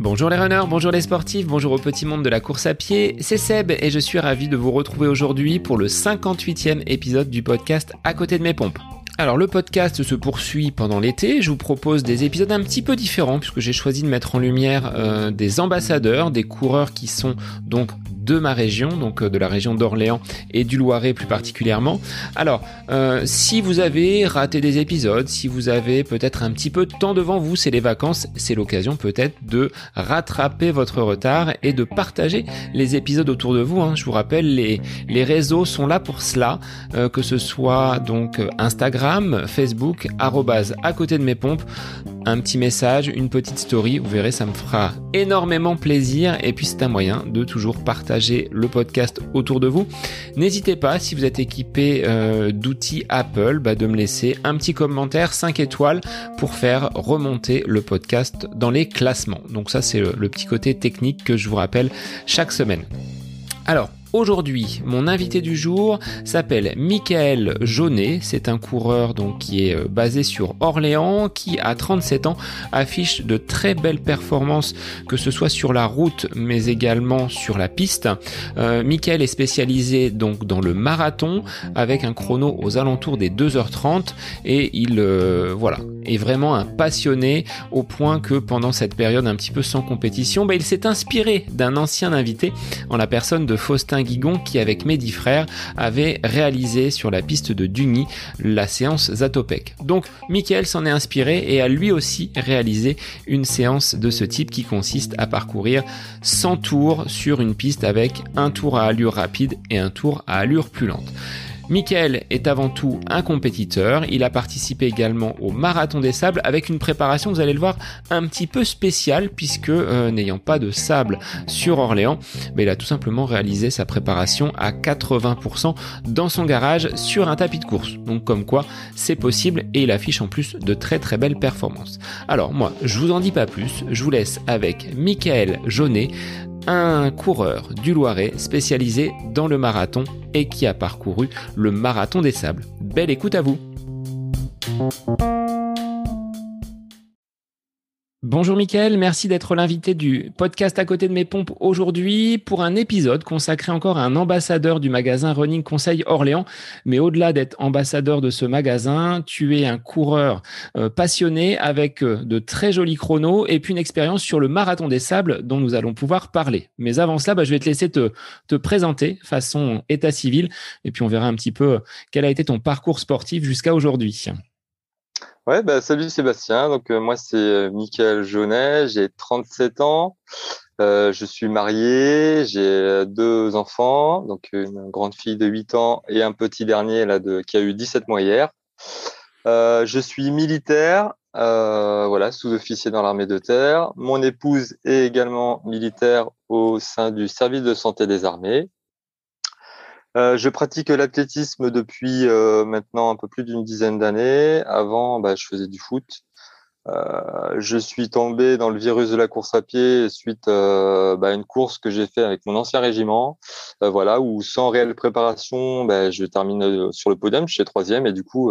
Bonjour les runners, bonjour les sportifs, bonjour au petit monde de la course à pied, c'est Seb et je suis ravi de vous retrouver aujourd'hui pour le 58e épisode du podcast À côté de mes pompes. Alors le podcast se poursuit pendant l'été, je vous propose des épisodes un petit peu différents puisque j'ai choisi de mettre en lumière des ambassadeurs, des coureurs qui sont donc de ma région, donc de la région d'Orléans et du Loiret plus particulièrement. Alors, si vous avez raté des épisodes, si vous avez peut-être un petit peu de temps devant vous, c'est les vacances, c'est l'occasion peut-être de rattraper votre retard et de partager les épisodes autour de vous. Je vous rappelle, les réseaux sont là pour cela, que ce soit donc Instagram, Facebook, @à côté de mes pompes, un petit message, une petite story, vous verrez, ça me fera énormément plaisir et puis c'est un moyen de toujours partager le podcast autour de vous. N'hésitez pas, si vous êtes équipé d'outils Apple, de me laisser un petit commentaire 5 étoiles pour faire remonter le podcast dans les classements. Donc ça, c'est le petit côté technique que je vous rappelle chaque semaine. Alors, aujourd'hui, mon invité du jour s'appelle Mickaël Jaunet. C'est un coureur donc qui est basé sur Orléans, qui à 37 ans affiche de très belles performances, que ce soit sur la route mais également sur la piste. Mickaël est spécialisé donc dans le marathon avec un chrono aux alentours des 2h30 et il est vraiment un passionné au point que pendant cette période un petit peu sans compétition, il s'est inspiré d'un ancien invité en la personne de Faustin Guigon qui avec Mehdi Frère avait réalisé sur la piste de Dugny la séance Zatopek. Donc Mickaël s'en est inspiré et a lui aussi réalisé une séance de ce type qui consiste à parcourir 100 tours sur une piste avec un tour à allure rapide et un tour à allure plus lente. Mickaël est avant tout un compétiteur, il a participé également au Marathon des Sables avec une préparation, vous allez le voir, un petit peu spéciale puisque n'ayant pas de sable sur Orléans, il a tout simplement réalisé sa préparation à 80% dans son garage sur un tapis de course. Donc comme quoi c'est possible et il affiche en plus de très très belles performances. Alors moi je vous en dis pas plus, je vous laisse avec Mickaël Jaunet, un coureur du Loiret spécialisé dans le marathon et qui a parcouru le Marathon des Sables. Belle écoute à vous. Bonjour Mickaël, merci d'être l'invité du podcast À côté de mes pompes aujourd'hui pour un épisode consacré encore à un ambassadeur du magasin Running Conseil Orléans. Mais au-delà d'être ambassadeur de ce magasin, tu es un coureur passionné avec de très jolis chronos et puis une expérience sur le Marathon des Sables dont nous allons pouvoir parler. Mais avant cela, je vais te laisser te présenter façon état civil et puis on verra un petit peu quel a été ton parcours sportif jusqu'à aujourd'hui. Ouais, salut Sébastien. Donc moi c'est Mickaël Jaunet, j'ai 37 ans, je suis marié, j'ai 2 enfants, donc une grande fille de 8 ans et un petit dernier qui a eu 17 mois hier. Je suis militaire, sous-officier dans l'armée de terre. Mon épouse est également militaire au sein du service de santé des armées. Je pratique l'athlétisme depuis maintenant un peu plus d'une dizaine d'années. Avant, je faisais du foot. Je suis tombé dans le virus de la course à pied suite à une course que j'ai fait avec mon ancien régiment, où sans réelle préparation, je termine sur le podium, je suis 3e et du coup,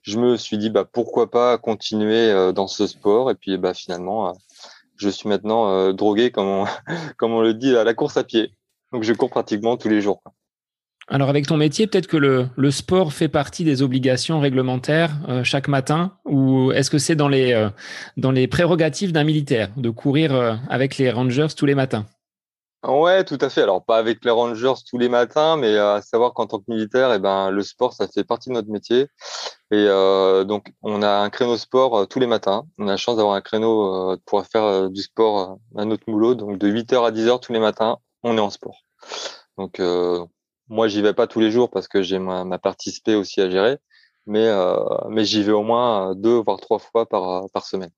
je me suis dit pourquoi pas continuer dans ce sport et puis finalement, je suis maintenant drogué comme on le dit à la course à pied. Donc je cours pratiquement tous les jours. Alors avec ton métier, peut-être que le sport fait partie des obligations réglementaires chaque matin, ou est-ce que c'est dans les prérogatives d'un militaire de courir avec les Rangers tous les matins ? Ouais, tout à fait. Alors pas avec les Rangers tous les matins, mais à savoir qu'en tant que militaire, le sport ça fait partie de notre métier. Et donc on a un créneau sport tous les matins. On a la chance d'avoir un créneau pour faire du sport à notre moulot, donc de 8h à 10h tous les matins, on est en sport. Donc moi, j'y vais pas tous les jours parce que j'ai ma partie spé aussi à gérer, mais j'y vais au moins 2 voire 3 fois par semaine.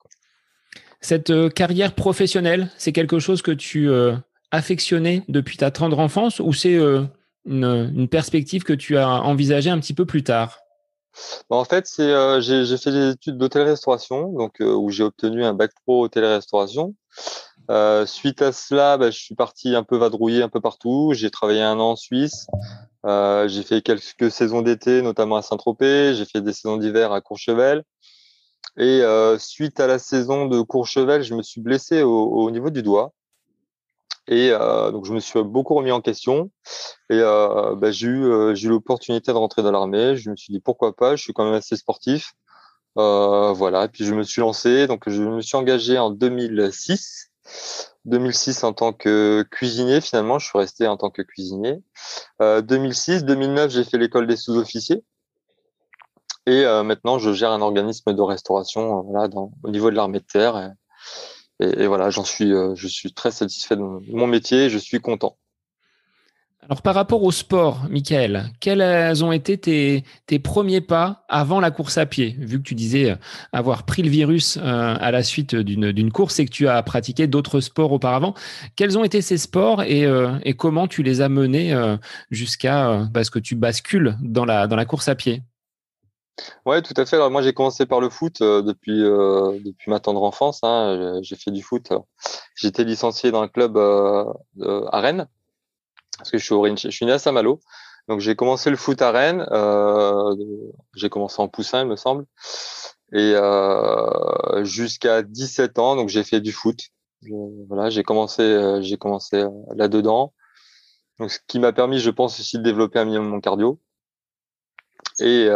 Cette carrière professionnelle, c'est quelque chose que tu affectionnais depuis ta tendre enfance ou c'est une perspective que tu as envisagée un petit peu plus tard ? En fait, j'ai fait des études d'hôtellerie-restauration, donc où j'ai obtenu un bac pro hôtellerie-restauration. Suite à cela, je suis parti un peu vadrouiller un peu partout. J'ai travaillé 1 an en Suisse. J'ai fait quelques saisons d'été, notamment à Saint-Tropez. J'ai fait des saisons d'hiver à Courchevel. Et suite à la saison de Courchevel, je me suis blessé au niveau du doigt. Et donc, je me suis beaucoup remis en question. Et j'ai eu l'opportunité de rentrer dans l'armée. Je me suis dit, pourquoi pas, je suis quand même assez sportif. Voilà, et puis je me suis lancé. Donc, je me suis engagé en 2006. 2006 en tant que cuisinier, finalement, je suis resté en tant que cuisinier. 2006, 2009, j'ai fait l'école des sous-officiers. Et maintenant, je gère un organisme de restauration voilà, au niveau de l'armée de terre. Et voilà, je suis très satisfait de mon métier et je suis content. Alors, par rapport au sport, Mickaël, quels ont été tes premiers pas avant la course à pied? Vu que tu disais avoir pris le virus à la suite d'une course et que tu as pratiqué d'autres sports auparavant, quels ont été ces sports et comment tu les as menés jusqu'à ce que tu bascules dans la course à pied? Ouais, tout à fait. Alors moi, j'ai commencé par le foot depuis ma tendre enfance. Hein. J'ai fait du foot. J'étais licencié dans un club à Rennes parce que je suis né à Saint-Malo. Donc j'ai commencé le foot à Rennes. J'ai commencé en poussin, il me semble, et jusqu'à 17 ans. Donc j'ai fait du foot. Voilà, j'ai commencé là-dedans. Donc ce qui m'a permis, je pense aussi, de développer un minimum mon cardio. Et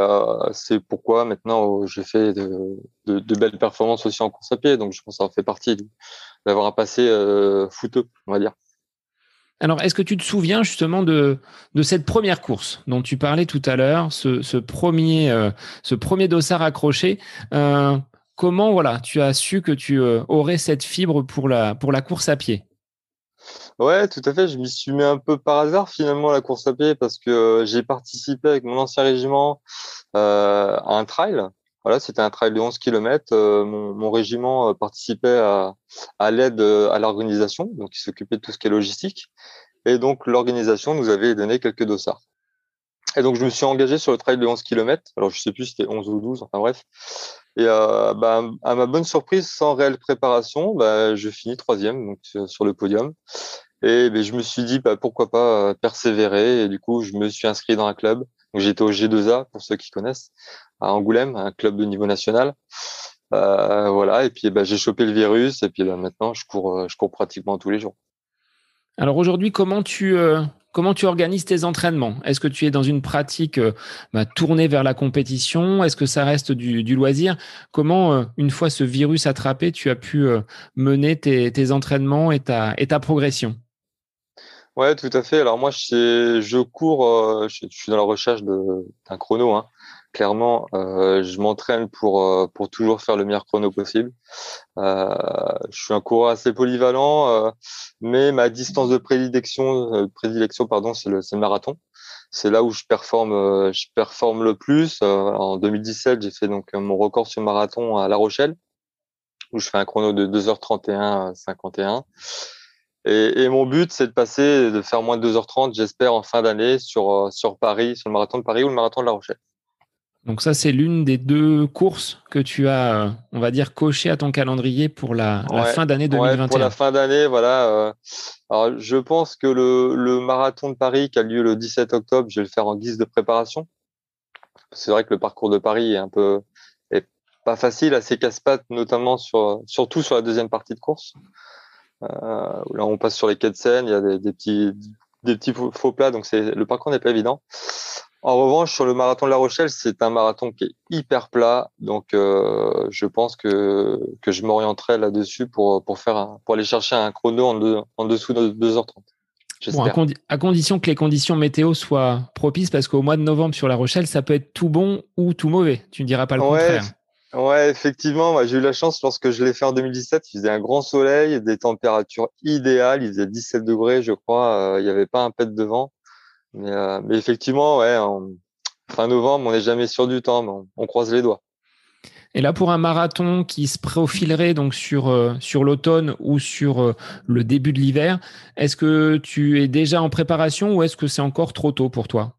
c'est pourquoi maintenant j'ai fait de belles performances aussi en course à pied. Donc je pense que ça fait partie d'avoir un passé footeux, on va dire. Alors, est-ce que tu te souviens justement de cette première course dont tu parlais tout à l'heure, ce premier dossard accroché? Comment voilà, tu as su que tu aurais cette fibre pour la course à pied? Ouais, tout à fait. Je m'y suis mis un peu par hasard finalement à la course à pied parce que j'ai participé avec mon ancien régiment à un trail. Voilà, c'était un trail de 11 km. Mon régiment participait à l'aide à l'organisation, donc il s'occupait de tout ce qui est logistique. Et donc l'organisation nous avait donné quelques dossards. Et donc je me suis engagé sur le trail de 11 km. Alors je sais plus si c'était 11 ou 12, enfin bref. Et à ma bonne surprise, sans réelle préparation, je finis 3e, donc sur le podium. Et je me suis dit pourquoi pas persévérer. Et du coup, je me suis inscrit dans un club. Donc j'étais au G2A pour ceux qui connaissent, à Angoulême, un club de niveau national. Voilà. Et puis j'ai chopé le virus. Et puis maintenant, je cours pratiquement tous les jours. Alors aujourd'hui, comment tu organises tes entraînements? Est-ce que tu es dans une pratique tournée vers la compétition? Est-ce que ça reste du loisir? Comment, une fois ce virus attrapé, tu as pu mener tes entraînements et ta progression? Ouais, tout à fait. Alors moi, je cours, je suis dans la recherche d'un chrono. Hein. Clairement, je m'entraîne pour toujours faire le meilleur chrono possible. Je suis un coureur assez polyvalent, mais ma distance de prédilection, c'est le marathon. C'est là où je performe le plus. En 2017, j'ai fait donc mon record sur marathon à La Rochelle, où je fais un chrono de 2h31-51. Et mon but, c'est de faire moins de 2h30, j'espère, en fin d'année sur Paris, sur le marathon de Paris ou le marathon de La Rochelle. Donc ça, c'est l'une des deux courses que tu as, on va dire, coché à ton calendrier pour la fin d'année 2021. Ouais, pour la fin d'année, voilà. Alors, je pense que le marathon de Paris qui a lieu le 17 octobre, je vais le faire en guise de préparation. C'est vrai que le parcours de Paris est pas facile, assez casse-pattes, notamment surtout sur la deuxième partie de course. Là, on passe sur les quais de Seine, il y a des petits faux plats, donc le parcours n'est pas évident. En revanche, sur le marathon de La Rochelle, c'est un marathon qui est hyper plat. Donc, je pense que je m'orienterai là-dessus pour aller chercher un chrono en dessous de 2h30. Bon, à condition que les conditions météo soient propices, parce qu'au mois de novembre, sur La Rochelle, ça peut être tout bon ou tout mauvais. Tu ne diras pas le contraire. Ouais, effectivement. J'ai eu la chance, lorsque je l'ai fait en 2017, il faisait un grand soleil, des températures idéales. Il faisait 17 degrés, je crois. Il n'y avait pas un pet de vent. Mais effectivement, ouais, fin novembre, on n'est jamais sûr du temps, mais on croise les doigts. Et là, pour un marathon qui se profilerait donc sur l'automne ou sur le début de l'hiver, est-ce que tu es déjà en préparation ou est-ce que c'est encore trop tôt pour toi?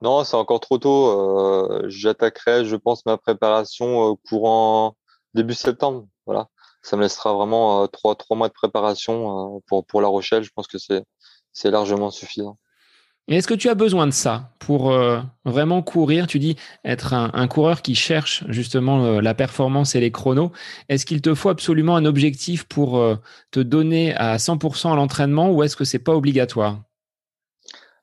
Non, c'est encore trop tôt. J'attaquerai, je pense, ma préparation courant début septembre. Voilà, ça me laissera vraiment 3 mois de préparation pour La Rochelle. Je pense que c'est largement suffisant. Et est-ce que tu as besoin de ça pour vraiment courir? Tu dis être un coureur qui cherche justement la performance et les chronos. Est-ce qu'il te faut absolument un objectif pour te donner à 100% à l'entraînement, ou est-ce que ce n'est pas obligatoire?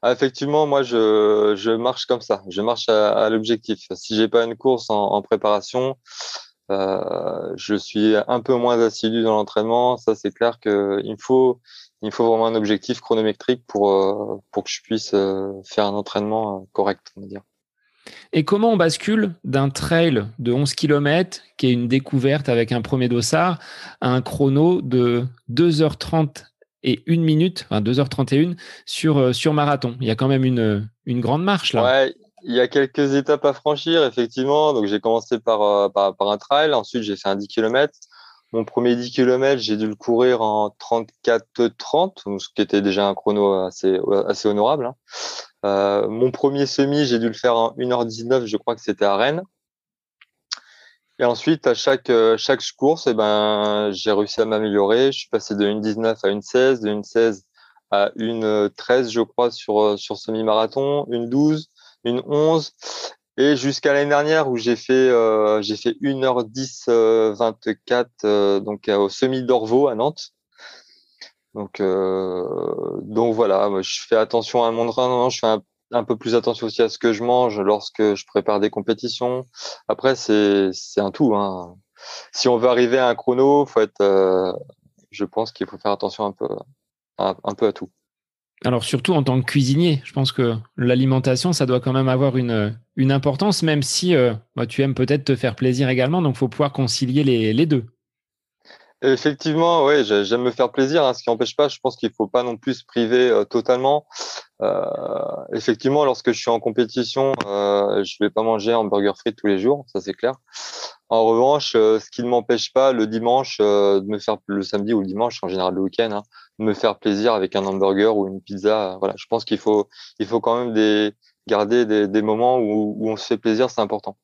Effectivement, moi, je marche comme ça. Je marche à l'objectif. Si je n'ai pas une course en préparation, je suis un peu moins assidu dans l'entraînement. Ça, c'est clair qu'il me faut... Il faut vraiment un objectif chronométrique pour que je puisse faire un entraînement correct, on va dire. Et comment on bascule d'un trail de 11 km, qui est une découverte avec un premier dossard, à un chrono de 2h30 et 1 minute, enfin 2h31 sur marathon? Il y a quand même une grande marche là. Ouais, il y a quelques étapes à franchir, effectivement. Donc, j'ai commencé par un trail, ensuite j'ai fait un 10 km. Mon premier 10 km, j'ai dû le courir en 34-30, ce qui était déjà un chrono assez honorable, hein. Mon premier semi, j'ai dû le faire en 1h19, je crois que c'était à Rennes. Et ensuite, à chaque course, j'ai réussi à m'améliorer. Je suis passé de 1h19 à 1h16, de 1h16 à 1h13, je crois, sur semi-marathon, 1h12, 1h11. Et jusqu'à l'année dernière où j'ai fait 1h10 24 donc au semi d'Orvaux à Nantes. Donc voilà, moi, je fais attention à mon entraînement, je fais un peu plus attention aussi à ce que je mange lorsque je prépare des compétitions. Après c'est un tout, hein. Si on veut arriver à un chrono, faut être je pense qu'il faut faire attention un peu à tout. Alors, surtout en tant que cuisinier, je pense que l'alimentation, ça doit quand même avoir une importance, même si tu aimes peut-être te faire plaisir également. Donc, il faut pouvoir concilier les deux. Effectivement, oui, j'aime me faire plaisir, hein, ce qui n'empêche pas, je pense qu'il ne faut pas non plus se priver totalement. Effectivement, lorsque je suis en compétition, je ne vais pas manger hamburger frites tous les jours, ça c'est clair. En revanche, ce qui ne m'empêche pas le dimanche, de me faire le samedi ou le dimanche, en général le week-end, hein, de me faire plaisir avec un hamburger ou une pizza. Voilà, je pense qu'il faut quand même garder des moments où on se fait plaisir, c'est important.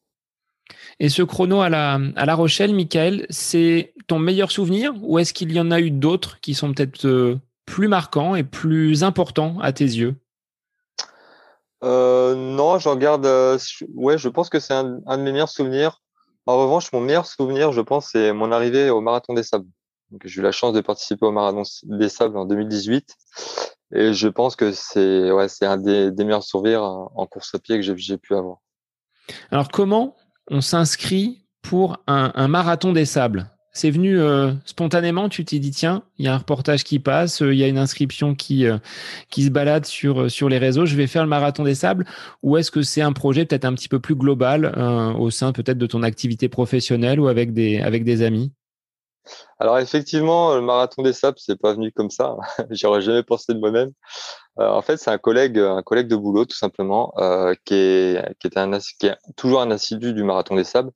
Et ce chrono à La Rochelle, Mickaël, c'est ton meilleur souvenir, ou est-ce qu'il y en a eu d'autres qui sont peut-être plus marquants et plus importants à tes yeux? Non, j'en garde. Je pense que c'est un de mes meilleurs souvenirs. En revanche, mon meilleur souvenir, je pense, c'est mon arrivée au Marathon des Sables. Donc, j'ai eu la chance de participer au Marathon des Sables en 2018. Et je pense que c'est un des meilleurs souvenirs en course à pied que j'ai pu avoir. Alors, comment on s'inscrit pour un Marathon des Sables? C'est venu spontanément, tu t'es dit, tiens, il y a un reportage qui passe, il y a une inscription qui se balade sur les réseaux, je vais faire le Marathon des Sables? Ou est-ce que c'est un projet peut-être un petit peu plus global au sein peut-être de ton activité professionnelle ou avec des amis? Alors effectivement, le Marathon des Sables, c'est pas venu comme ça. J'aurais jamais pensé de moi-même. En fait, c'est un collègue de boulot tout simplement, qui est toujours un assidu du Marathon des Sables.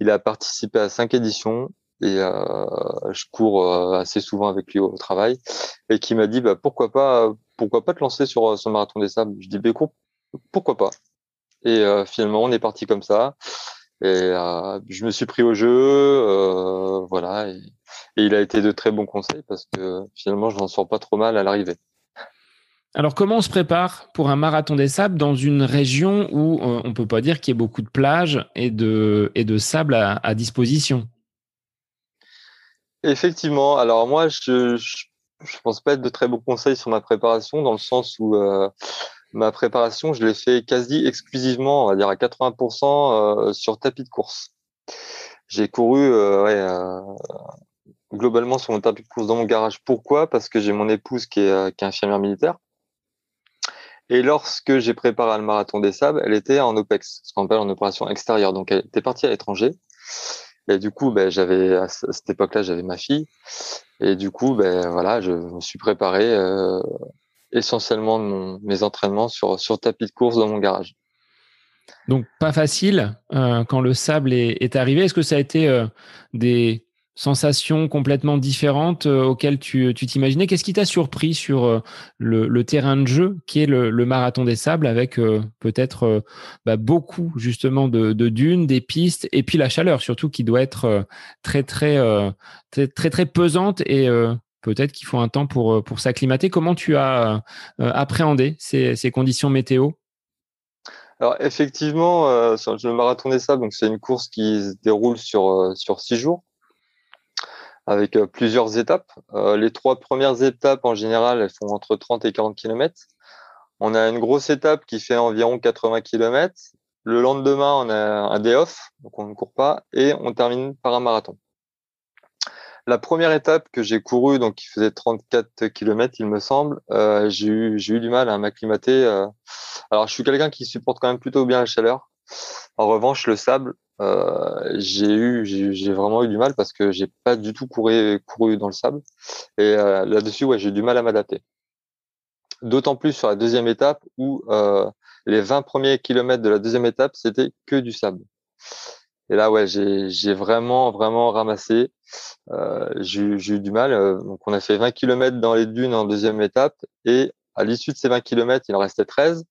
Il a participé à 5 éditions et je cours assez souvent avec lui au travail, et qui m'a dit pourquoi pas te lancer sur ce Marathon des Sables. Je dis pourquoi pas. Et finalement, on est parti comme ça. Et je me suis pris au jeu, voilà. Et il a été de très bons conseils parce que finalement, je n'en sors pas trop mal à l'arrivée. Alors, comment on se prépare pour un Marathon des Sables dans une région où on ne peut pas dire qu'il y ait beaucoup de plages et de sable à disposition? Effectivement. Alors moi, je pense pas être de très bons conseils sur ma préparation, dans le sens où ma préparation, je l'ai fait quasi exclusivement, on va dire à 80%, sur tapis de course. J'ai couru globalement sur mon tapis de course dans mon garage. Pourquoi ? Parce que j'ai mon épouse qui est infirmière militaire. Et lorsque j'ai préparé le Marathon des Sables, elle était en OPEX, ce qu'on appelle en opération extérieure. Donc, elle était partie à l'étranger. Et du coup, à cette époque-là, j'avais ma fille. Et du coup, je me suis préparé... essentiellement de mes entraînements sur tapis de course dans mon garage. Donc, pas facile quand le sable est arrivé. Est-ce que ça a été des sensations complètement différentes auxquelles tu t'imaginais? Qu'est-ce qui t'a surpris sur le terrain de jeu qui est le Marathon des Sables, avec peut-être beaucoup justement de dunes, des pistes, et puis la chaleur surtout qui doit être très, très, très, très, très pesante et peut-être qu'il faut un temps pour s'acclimater. Comment tu as appréhendé ces conditions météo? Alors effectivement, sur le Marathon des Sables, donc c'est une course qui se déroule sur 6 jours avec plusieurs étapes. Les 3 premières étapes, en général, elles font entre 30 et 40 km. On a une grosse étape qui fait environ 80 km. Le lendemain, on a un day off, donc on ne court pas, et on termine par un marathon. La première étape que j'ai courue, donc qui faisait 34 km, il me semble, j'ai eu du mal à m'acclimater. Alors, je suis quelqu'un qui supporte quand même plutôt bien la chaleur. En revanche, le sable, j'ai vraiment eu du mal parce que j'ai pas du tout couru dans le sable. Et là-dessus, ouais, j'ai eu du mal à m'adapter. D'autant plus sur la deuxième étape où les 20 premiers kilomètres de la deuxième étape, c'était que du sable. Et là, ouais, j'ai vraiment ramassé. J'ai eu du mal. Donc, on a fait 20 kilomètres dans les dunes en deuxième étape. Et à l'issue de ces 20 kilomètres, il en restait 13.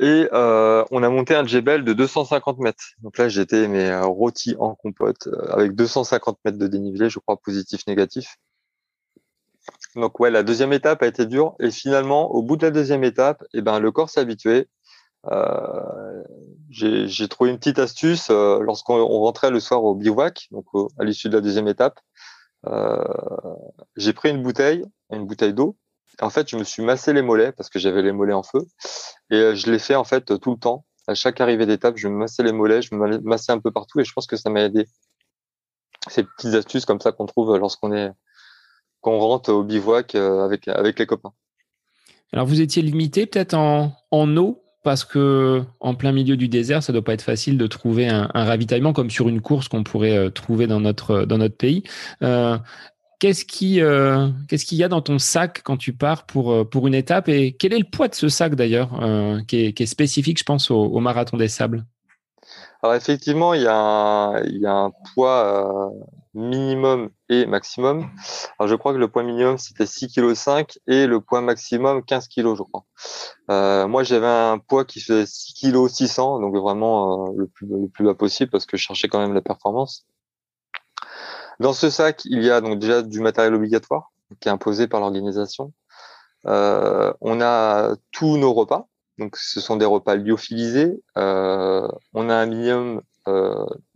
Et on a monté un djebel de 250 mètres. Donc là, j'étais rôti en compote avec 250 mètres de dénivelé, je crois, positif, négatif. Donc ouais, la deuxième étape a été dure. Et finalement, au bout de la deuxième étape, le corps s'est habitué. J'ai trouvé une petite astuce lorsqu'on rentrait le soir au bivouac, donc à l'issue de la deuxième étape. J'ai pris une bouteille d'eau. En fait, je me suis massé les mollets parce que j'avais les mollets en feu. Et je l'ai fait en fait tout le temps. À chaque arrivée d'étape, je me massais les mollets, je me massais un peu partout et je pense que ça m'a aidé. Ces petites astuces comme ça qu'on trouve qu'on rentre au bivouac avec les copains. Alors, vous étiez limité peut-être en eau parce que en plein milieu du désert, ça ne doit pas être facile de trouver un ravitaillement comme sur une course qu'on pourrait trouver dans notre pays. Qu'est-ce qu'il y a dans ton sac quand tu pars pour une étape et quel est le poids de ce sac d'ailleurs qui est spécifique, je pense, au Marathon des Sables? Alors effectivement, il y a un poids minimum et maximum. Alors je crois que le poids minimum c'était 6,5 kg et le poids maximum 15 kg je crois. Moi j'avais un poids qui faisait 6,6 kg, donc vraiment le plus bas possible parce que je cherchais quand même la performance. Dans ce sac, il y a donc déjà du matériel obligatoire qui est imposé par l'organisation. On a tous nos repas, donc ce sont des repas lyophilisés. On a un minimum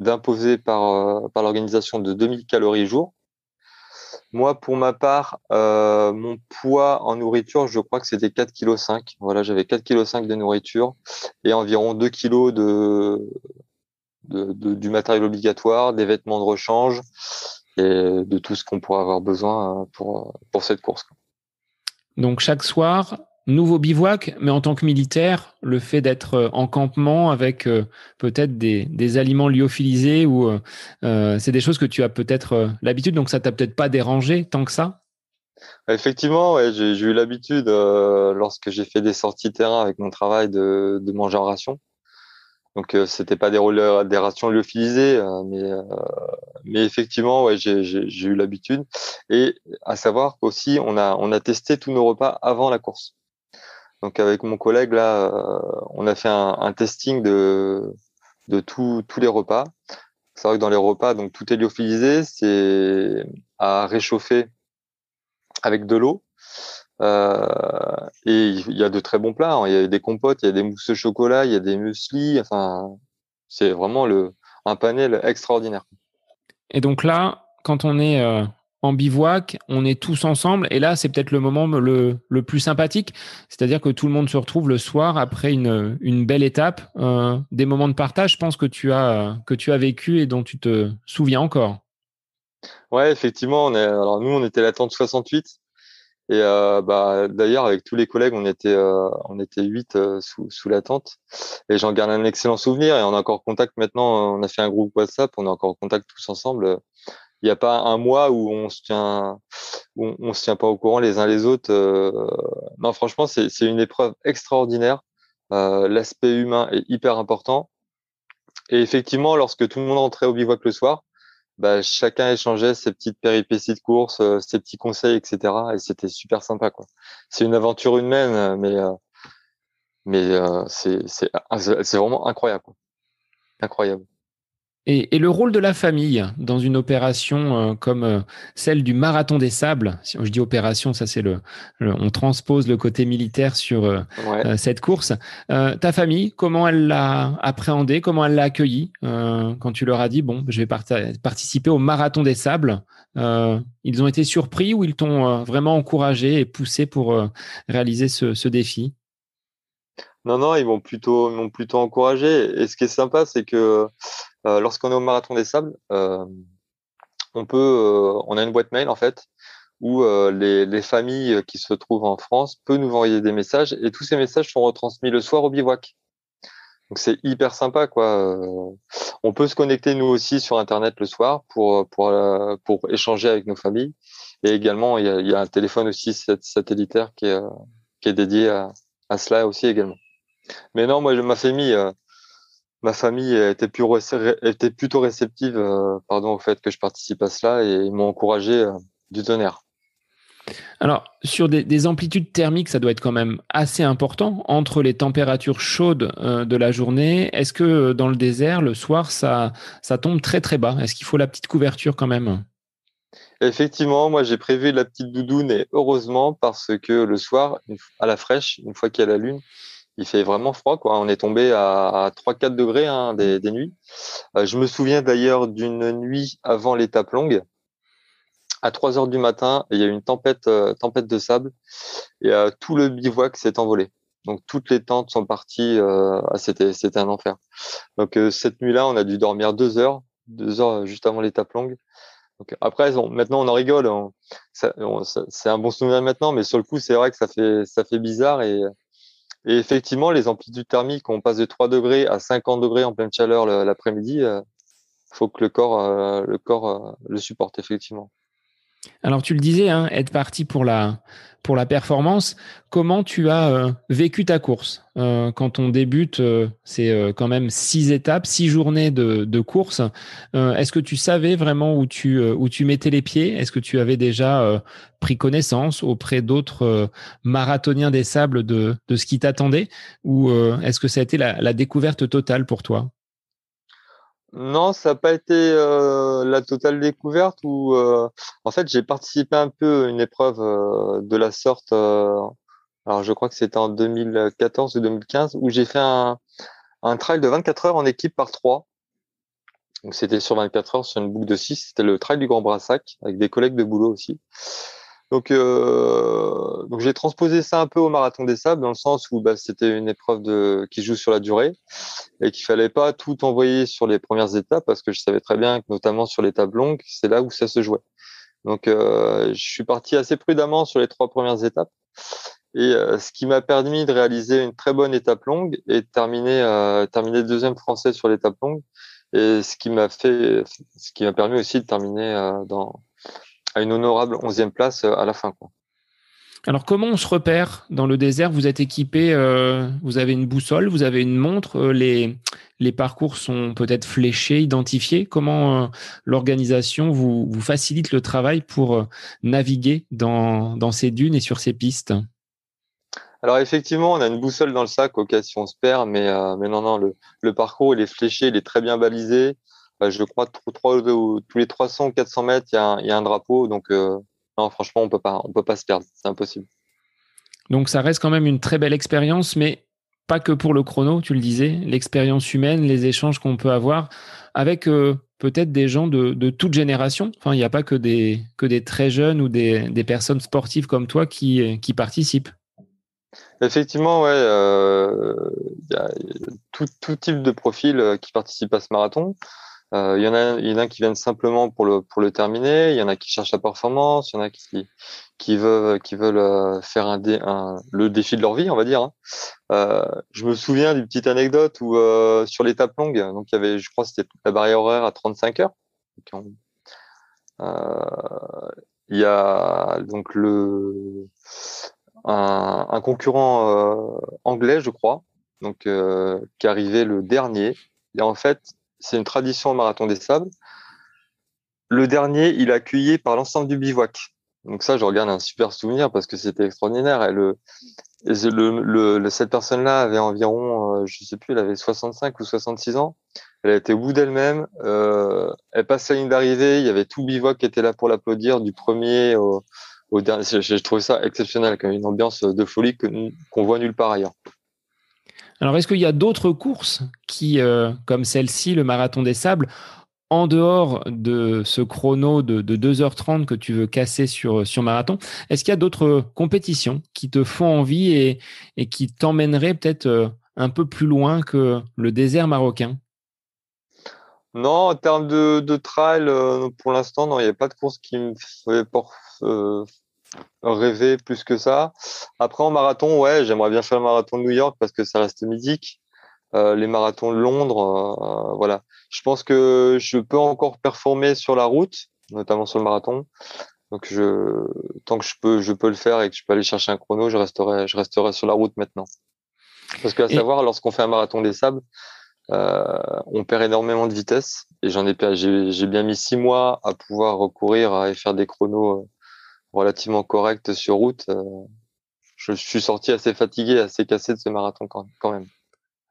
d'imposé par l'organisation de 2000 calories jour. Moi, pour ma part, mon poids en nourriture, je crois que c'était 4,5 kg. Voilà, j'avais 4,5 kg de nourriture et environ 2 kg du matériel obligatoire, des vêtements de rechange et de tout ce qu'on pourra avoir besoin pour cette course. Donc chaque soir, nouveau bivouac, mais en tant que militaire, le fait d'être en campement avec peut-être des aliments lyophilisés ou c'est des choses que tu as peut-être l'habitude, donc ça t'a peut-être pas dérangé tant que ça? Effectivement, ouais, j'ai eu l'habitude lorsque j'ai fait des sorties terrain avec mon travail de manger en ration. Donc c'était pas des rations lyophilisées, mais effectivement ouais, j'ai eu l'habitude. Et à savoir qu'aussi on a testé tous nos repas avant la course. Donc avec mon collègue là, on a fait un testing de tous les repas. C'est vrai que dans les repas, donc tout est lyophilisé, c'est à réchauffer avec de l'eau. Et il y a de très bons plats, hein. Il y a des compotes, il y a des mousses au chocolat, il y a des muesli, enfin, c'est vraiment un panel extraordinaire. Et donc là, quand on est en bivouac, on est tous ensemble et là, c'est peut-être le moment le plus sympathique, c'est-à-dire que tout le monde se retrouve le soir après une belle étape, des moments de partage, je pense, que tu as vécu et dont tu te souviens encore. Ouais, effectivement, alors nous, on était la tente 68. Et d'ailleurs, avec tous les collègues, on était 8 sous la tente. Et j'en garde un excellent souvenir. Et on est encore en contact maintenant. On a fait un groupe WhatsApp. On est encore en contact tous ensemble. Il n'y a pas un mois où on se tient pas au courant les uns les autres. Non, franchement, c'est une épreuve extraordinaire. L'aspect humain est hyper important. Et effectivement, lorsque tout le monde rentrait au bivouac le soir, chacun échangeait ses petites péripéties de course, ses petits conseils, etc. Et c'était super sympa, quoi. C'est une aventure humaine, mais c'est vraiment incroyable, quoi. Incroyable. Et le rôle de la famille dans une opération comme celle du Marathon des Sables, si je dis opération, ça c'est on transpose le côté militaire sur cette course. Ta famille, comment elle l'a appréhendée, comment elle l'a accueillie quand tu leur as dit bon, je vais participer au Marathon des Sables. Ils ont été surpris ou ils t'ont vraiment encouragé et poussé pour réaliser ce défi? Non, ils m'ont plutôt encouragé. Et ce qui est sympa, c'est que lorsqu'on est au Marathon des Sables, on a une boîte mail en fait où les familles qui se trouvent en France peuvent nous envoyer des messages et tous ces messages sont retransmis le soir au bivouac. Donc c'est hyper sympa quoi. On peut se connecter nous aussi sur Internet le soir pour échanger avec nos familles. Et également il y a un téléphone aussi satellitaire qui est dédié à cela aussi également. Mais non, moi ma famille était plutôt réceptive au fait que je participe à cela et ils m'ont encouragé du tonnerre. Alors, sur des amplitudes thermiques, ça doit être quand même assez important entre les températures chaudes de la journée. Est-ce que dans le désert, le soir, ça tombe très très bas? Est-ce qu'il faut la petite couverture quand même? Effectivement, moi j'ai prévu la petite doudoune et heureusement parce que le soir, à la fraîche, une fois qu'il y a la lune, il fait vraiment froid, quoi. On est tombé à 3-4 degrés hein, des nuits. Je me souviens d'ailleurs d'une nuit avant l'étape longue. À 3 heures du matin, il y a eu une tempête de sable et tout le bivouac s'est envolé. Donc, toutes les tentes sont parties. C'était un enfer. Donc, cette nuit-là, on a dû dormir 2 heures juste avant l'étape longue. Donc, après, maintenant, on en rigole. C'est un bon souvenir maintenant, mais sur le coup, c'est vrai que ça fait bizarre et effectivement, les amplitudes thermiques, on passe de 3 degrés à 50 degrés en pleine chaleur l'après-midi, faut que le corps le supporte, effectivement. Alors, tu le disais, hein, être parti pour la performance. Comment tu as vécu ta course quand on débute, c'est quand même 6 étapes, 6 journées de course. Est-ce que tu savais vraiment où tu mettais les pieds? Est-ce que tu avais déjà pris connaissance auprès d'autres marathoniens des sables de ce qui t'attendait? Ou est-ce que ça a été la découverte totale pour toi? Non, ça n'a pas été la totale découverte où en fait j'ai participé un peu à une épreuve de la sorte. Alors je crois que c'était en 2014 ou 2015 où j'ai fait un trail de 24 heures en équipe par 3. Donc c'était sur 24 heures sur une boucle de 6. C'était le trail du Grand Brassac avec des collègues de boulot aussi. Donc j'ai transposé ça un peu au Marathon des Sables dans le sens où c'était une épreuve qui joue sur la durée et qu'il fallait pas tout envoyer sur les premières étapes parce que je savais très bien que notamment sur l'étape longue, c'est là où ça se jouait. Donc je suis parti assez prudemment sur les 3 premières étapes et ce qui m'a permis de réaliser une très bonne étape longue et de terminer 2e français sur l'étape longue et ce qui m'a permis aussi de terminer à une honorable 11e place à la fin, quoi. Alors, comment on se repère dans le désert? Vous êtes équipé, vous avez une boussole, vous avez une montre, les parcours sont peut-être fléchés, identifiés. Comment l'organisation vous facilite le travail pour naviguer dans ces dunes et sur ces pistes? Alors, effectivement, on a une boussole dans le sac au cas si on se perd, mais non, le parcours, il est fléché, il est très bien balisé. Je crois tous les 300 ou 400 mètres, il y a un drapeau. Donc, non, franchement, on peut pas se perdre. C'est impossible. Donc, ça reste quand même une très belle expérience, mais pas que pour le chrono, tu le disais. L'expérience humaine, les échanges qu'on peut avoir avec peut-être des gens de toute génération. Enfin, il n'y a pas que des très jeunes ou des personnes sportives comme toi qui participent. Effectivement, ouais, y a tout type de profil qui participe à ce marathon. Il y en a qui viennent simplement pour le terminer, il y en a qui cherchent la performance, il y en a qui veulent faire le défi de leur vie, on va dire. Je me souviens d'une petite anecdote où sur l'étape longue, donc il y avait, je crois, c'était la barrière horaire à 35 heures. Donc, il y a donc un concurrent anglais, je crois, donc qui arrivait le dernier. Et en fait, c'est une tradition au Marathon des Sables. Le dernier, il est accueilli par l'ensemble du bivouac. Donc ça, je regarde un super souvenir parce que c'était extraordinaire. Et cette personne-là avait environ, je sais plus, elle avait 65 ou 66 ans. Elle a été au bout d'elle-même. Elle passe la ligne d'arrivée. Il y avait tout bivouac qui était là pour l'applaudir du premier au dernier. Je trouvais ça exceptionnel, comme une ambiance de folie qu'on voit nulle part ailleurs. Alors, est-ce qu'il y a d'autres courses qui, comme celle-ci, le Marathon des Sables, en dehors de ce chrono de 2h30 que tu veux casser sur marathon, est-ce qu'il y a d'autres compétitions qui te font envie et qui t'emmèneraient peut-être un peu plus loin que le désert marocain? Non, en termes de trail, pour l'instant, non, il n'y a pas de course qui me fait rêver plus que ça. Après, en marathon, ouais, j'aimerais bien faire le marathon de New York parce que ça reste mythique. Les marathons de Londres, voilà. Je pense que je peux encore performer sur la route, notamment sur le marathon. Donc, tant que je peux le faire et que je peux aller chercher un chrono, je resterai sur la route maintenant. Parce que, savoir, lorsqu'on fait un marathon des sables, on perd énormément de vitesse. Et j'ai bien mis 6 mois à pouvoir recourir et faire des chronos relativement corrects sur route. Je suis sorti assez fatigué, assez cassé de ce marathon quand même.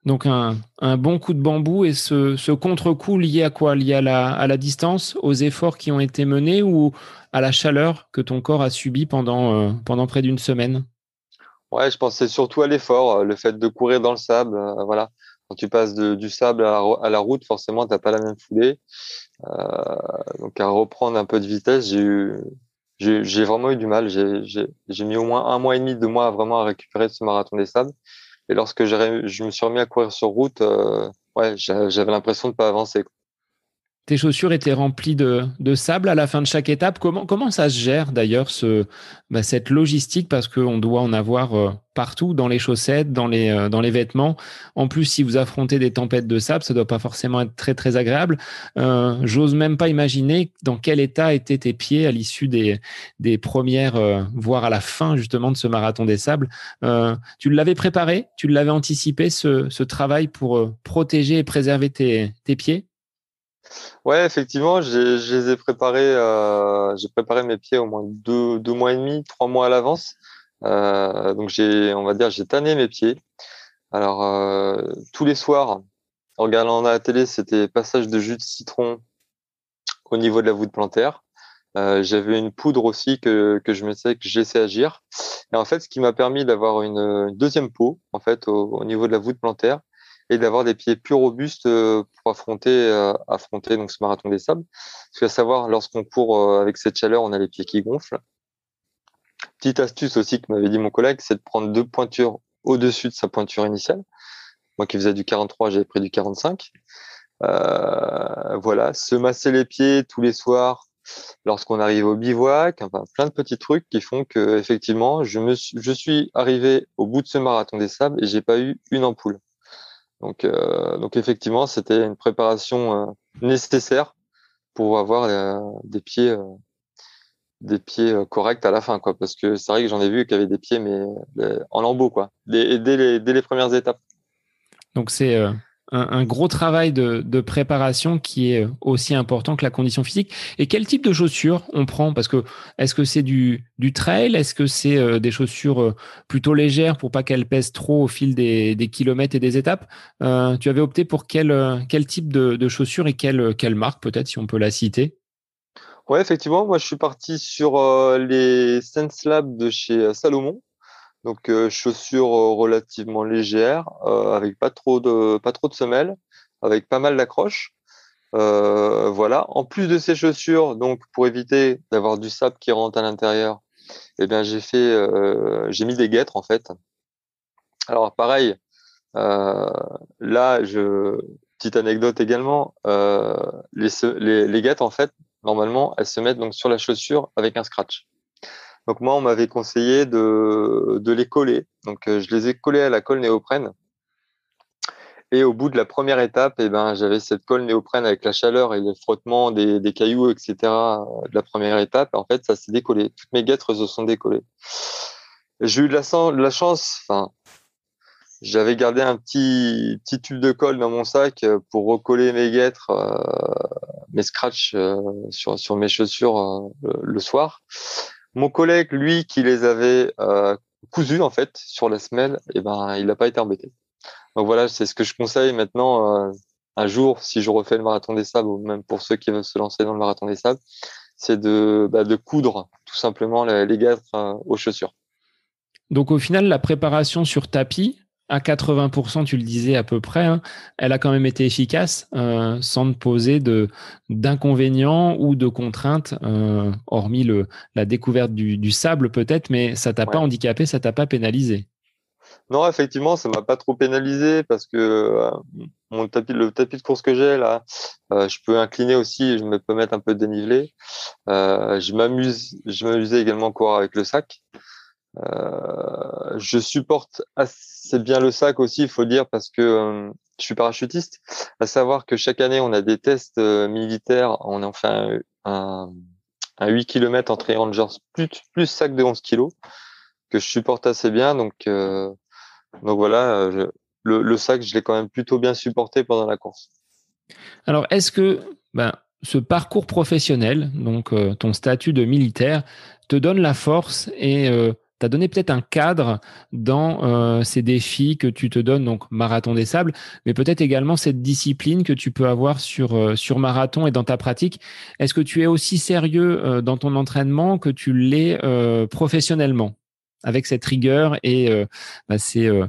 Donc, un bon coup de bambou et ce contre-coup lié à quoi? Lié à la distance, aux efforts qui ont été menés ou à la chaleur que ton corps a subi pendant près d'une semaine? Ouais, je pensais surtout à l'effort, le fait de courir dans le sable. Voilà. Quand tu passes du sable à la route, forcément, tu n'as pas la même foulée. Donc, à reprendre un peu de vitesse, j'ai vraiment eu du mal. J'ai mis au moins 1 mois et demi, 2 mois vraiment à récupérer de ce marathon des sables. Et lorsque je me suis remis à courir sur route, j'avais l'impression de ne pas avancer. Tes chaussures étaient remplies de sable à la fin de chaque étape. Comment ça se gère d'ailleurs cette logistique? Parce qu'on doit en avoir partout, dans les chaussettes, dans les vêtements. En plus, si vous affrontez des tempêtes de sable, ça ne doit pas forcément être très, très agréable. J'ose même pas imaginer dans quel état étaient tes pieds à l'issue des premières, voire à la fin justement de ce marathon des sables. Tu l'avais préparé? Tu l'avais anticipé ce travail pour protéger et préserver tes pieds? Ouais, effectivement, j'ai préparé mes pieds au moins 2 mois et demi, 3 mois à l'avance. Donc j'ai tanné mes pieds. Alors tous les soirs, en regardant à la télé, c'était passage de jus de citron au niveau de la voûte plantaire. J'avais une poudre aussi que je mettais, que j'essaie d'agir. Et en fait, ce qui m'a permis d'avoir une deuxième peau en fait au niveau de la voûte plantaire, et d'avoir des pieds plus robustes pour affronter donc ce marathon des sables. Parce qu'à savoir, lorsqu'on court avec cette chaleur, on a les pieds qui gonflent. Petite astuce aussi que m'avait dit mon collègue, c'est de prendre 2 pointures au-dessus de sa pointure initiale. Moi qui faisais du 43, j'avais pris du 45. Voilà, se masser les pieds tous les soirs lorsqu'on arrive au bivouac, enfin, plein de petits trucs qui font que effectivement, je suis arrivé au bout de ce marathon des sables et j'ai pas eu une ampoule. Donc effectivement, c'était une préparation nécessaire pour avoir des pieds corrects à la fin, quoi. Parce que c'est vrai que j'en ai vu qu'il y avait des pieds mais en lambeaux, quoi. Dès les premières étapes. Donc c'est un gros travail de préparation qui est aussi important que la condition physique. Et quel type de chaussures on prend? Parce que est-ce que c'est du trail? Est-ce que c'est des chaussures plutôt légères pour pas qu'elles pèsent trop au fil des kilomètres et des étapes? Tu avais opté pour quel type de chaussures et quelle marque peut-être, si on peut la citer? Ouais, effectivement, moi je suis parti sur les Sense Labs de chez Salomon. Donc chaussures relativement légères, avec pas trop de semelles, avec pas mal d'accroches. Voilà. En plus de ces chaussures, donc pour éviter d'avoir du sable qui rentre à l'intérieur, eh bien j'ai mis des guêtres en fait. Alors pareil, là petite anecdote également, les guêtres en fait normalement elles se mettent donc sur la chaussure avec un scratch. Donc moi, on m'avait conseillé de les coller. Donc je les ai collés à la colle néoprène. Et au bout de la première étape, eh ben, j'avais cette colle néoprène avec la chaleur et le frottement des cailloux, etc. de la première étape. En fait, ça s'est décollé. Toutes mes guêtres se sont décollées. J'ai eu de la chance. Enfin, j'avais gardé un petit tube de colle dans mon sac pour recoller mes guêtres, mes scratchs sur mes chaussures le soir. Mon collègue, lui, qui les avait cousus en fait sur la semelle, et ben il n'a pas été embêté. Donc voilà, c'est ce que je conseille maintenant. Un jour, si je refais le marathon des sables, ou même pour ceux qui veulent se lancer dans le marathon des sables, c'est de coudre tout simplement les gâtres aux chaussures. Donc au final, la préparation sur tapis, à 80%, tu le disais à peu près, hein, elle a quand même été efficace sans te poser d'inconvénients ou de contraintes, hormis la découverte du sable peut-être, mais ça ne t'a pas handicapé, ça ne t'a pas pénalisé. Non, effectivement, ça ne m'a pas trop pénalisé parce que le tapis de course que j'ai là, je peux incliner aussi, je peux mettre un peu de dénivelé. Je m'amusais également encore avec le sac. Je supporte assez bien le sac aussi, il faut le dire, parce que je suis parachutiste. À savoir que chaque année, on a des tests militaires. On en fait un 8 km en trail rangers plus sac de 11 kg que je supporte assez bien. Donc voilà, le sac, je l'ai quand même plutôt bien supporté pendant la course. Alors, est-ce que ce parcours professionnel, donc ton statut de militaire, te donne la force et t'as donné peut-être un cadre dans ces défis que tu te donnes, donc marathon des sables, mais peut-être également cette discipline que tu peux avoir sur marathon et dans ta pratique. Est-ce que tu es aussi sérieux dans ton entraînement que tu l'es professionnellement, avec cette rigueur et ces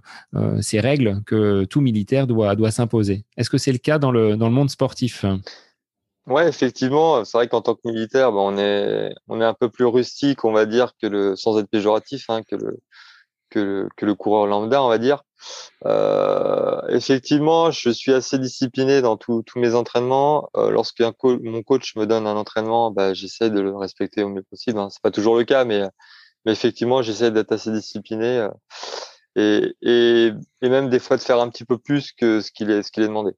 règles que tout militaire doit s'imposer? Est-ce que c'est le cas dans le monde sportif? Ouais, effectivement, c'est vrai qu'en tant que militaire, on est un peu plus rustique, on va dire, sans être péjoratif, hein, que le coureur lambda, on va dire. Effectivement, je suis assez discipliné dans tous mes entraînements. Lorsque mon coach me donne un entraînement, j'essaie de le respecter au mieux possible, hein. C'est pas toujours le cas, mais effectivement, j'essaie d'être assez discipliné et même des fois de faire un petit peu plus que ce qu'il est demandé.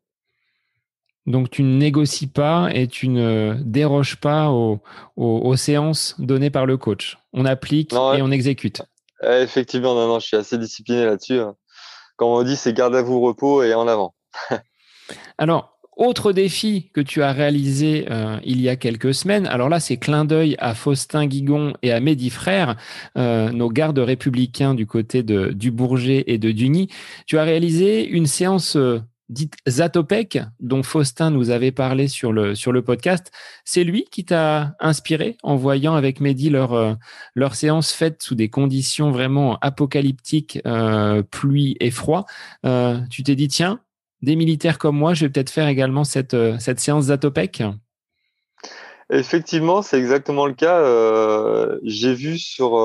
Donc, tu ne négocies pas et tu ne déroges pas aux séances données par le coach. On applique et on exécute. Effectivement, non, je suis assez discipliné là-dessus. Comme on dit, c'est garde à vous, repos et en avant. Alors, autre défi que tu as réalisé il y a quelques semaines, alors là, c'est clin d'œil à Faustin Guigon et à Mehdi Frère, nos gardes républicains du côté du Bourget et de Dugny. Tu as réalisé une séance dite Zatopek, dont Faustin nous avait parlé sur le podcast. C'est lui qui t'a inspiré en voyant avec Mehdi leur séance faite sous des conditions vraiment apocalyptiques, pluie et froid. Tu t'es dit, tiens, des militaires comme moi, je vais peut-être faire également cette séance Zatopek. Effectivement, c'est exactement le cas. J'ai vu sur